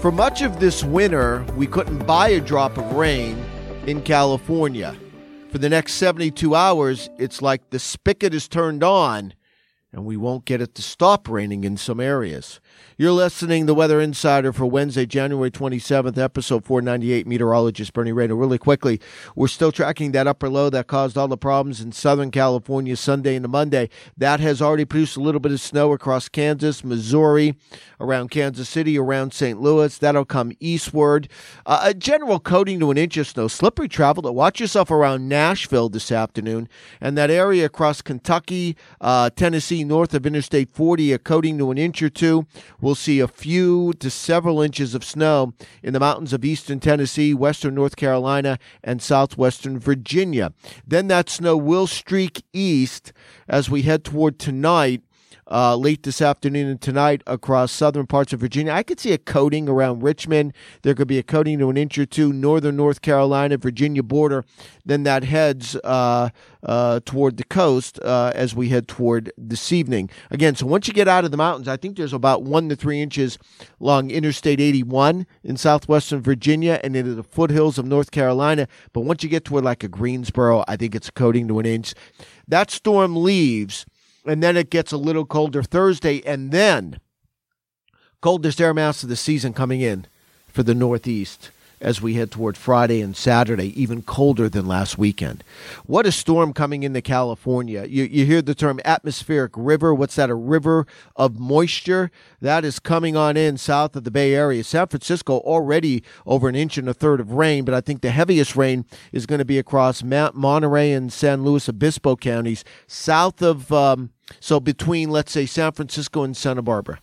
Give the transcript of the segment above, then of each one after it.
For much of this winter, we couldn't buy a drop of rain in California. For the next 72 hours, it's like the spigot is turned on, and we won't get it to stop raining in some areas. You're listening to Weather Insider for Wednesday, January 27th, episode 498. Meteorologist Bernie Rayner. Really quickly, we're still tracking that upper low that caused all the problems in Southern California Sunday into Monday. That has already produced a little bit of snow across Kansas, Missouri, around Kansas City, around St. Louis. That'll come eastward. A general coating to an inch of snow. Slippery travel to watch yourself around Nashville this afternoon. And that area across Kentucky, Tennessee, north of Interstate 40, a coating to an inch or two. We'll see a few to several inches of snow in the mountains of eastern Tennessee, western North Carolina, and southwestern Virginia. Then that snow will streak east as we head toward tonight. Late this afternoon and tonight across southern parts of Virginia. I could see a coating around Richmond. There could be a coating to an inch or two, northern North Carolina, Virginia border. Then that heads toward the coast as we head toward this evening. Again, so once you get out of the mountains, I think there's about 1 to 3 inches along Interstate 81 in southwestern Virginia and into the foothills of North Carolina. But once you get toward like a Greensboro, I think it's a coating to an inch. That storm leaves. And then it gets a little colder Thursday, and then coldest air mass of the season coming in for the Northeast as we head toward Friday and Saturday, even colder than last weekend. What a storm coming into California. You hear the term atmospheric river. What's that, a river of moisture? That is coming on in south of the Bay Area. San Francisco already over 1 1/3 inches of rain, but I think the heaviest rain is going to be across Monterey and San Luis Obispo counties, south of, so between, let's say, San Francisco and Santa Barbara.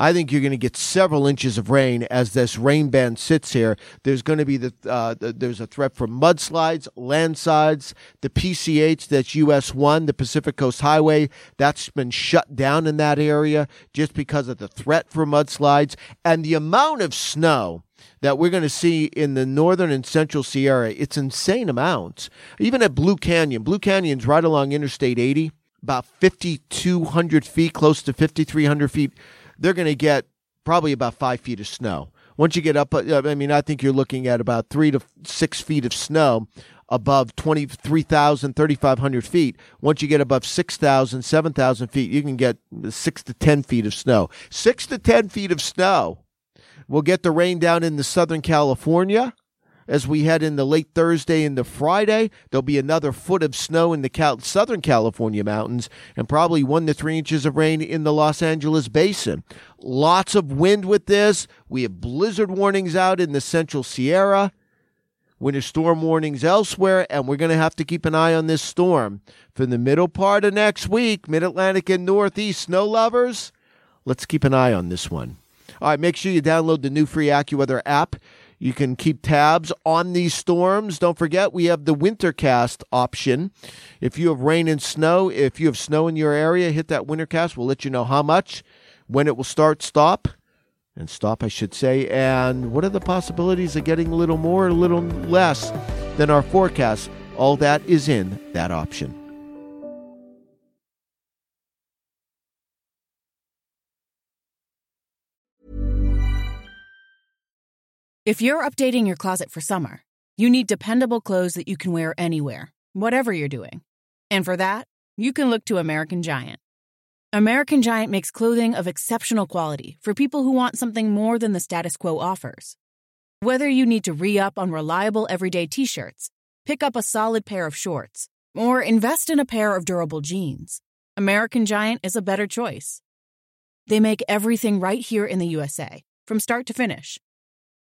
I think you're going to get several inches of rain as this rain band sits here. There's going to be there's a threat for mudslides, landslides, the PCH, that's US 1, the Pacific Coast Highway. That's been shut down in that area just because of the threat for mudslides. And the amount of snow that we're going to see in the northern and central Sierra, it's insane amounts. Even at Blue Canyon. Blue Canyon's right along Interstate 80, about 5,200 feet, close to 5,300 feet. They're going to get probably about 5 feet of snow. Once you get up, I mean, I think you're looking at about 3 to 6 feet of snow above 23,000, 3,500 feet. Once you get above 6,000, 7,000 feet, you can get 6 to 10 feet of snow. 6 to 10 feet of snow. We'll get the rain down into Southern California. As we head into late Thursday into Friday, there'll be another foot of snow in the Southern California mountains and probably 1 to 3 inches of rain in the Los Angeles basin. Lots of wind with this. We have blizzard warnings out in the Central Sierra, winter storm warnings elsewhere, and we're going to have to keep an eye on this storm for the middle part of next week. Mid-Atlantic and Northeast snow lovers, let's keep an eye on this one. All right, make sure you download the new free AccuWeather app. You can keep tabs on these storms. Don't forget, we have the Wintercast option. If you have rain and snow, if you have snow in your area, hit that Wintercast. We'll let you know how much, when it will start, stop, I should say, and what are the possibilities of getting a little more or a little less than our forecast. All that is in that option. If you're updating your closet for summer, you need dependable clothes that you can wear anywhere, whatever you're doing. And for that, you can look to American Giant. American Giant makes clothing of exceptional quality for people who want something more than the status quo offers. Whether you need to re-up on reliable everyday t-shirts, pick up a solid pair of shorts, or invest in a pair of durable jeans, American Giant is a better choice. They make everything right here in the USA, from start to finish.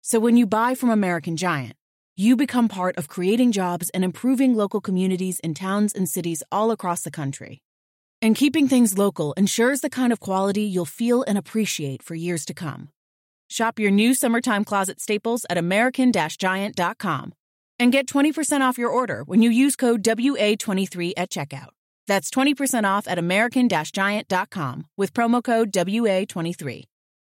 So when you buy from American Giant, you become part of creating jobs and improving local communities in towns and cities all across the country. And keeping things local ensures the kind of quality you'll feel and appreciate for years to come. Shop your new summertime closet staples at American-Giant.com and get 20% off your order when you use code WA23 at checkout. That's 20% off at American-Giant.com with promo code WA23.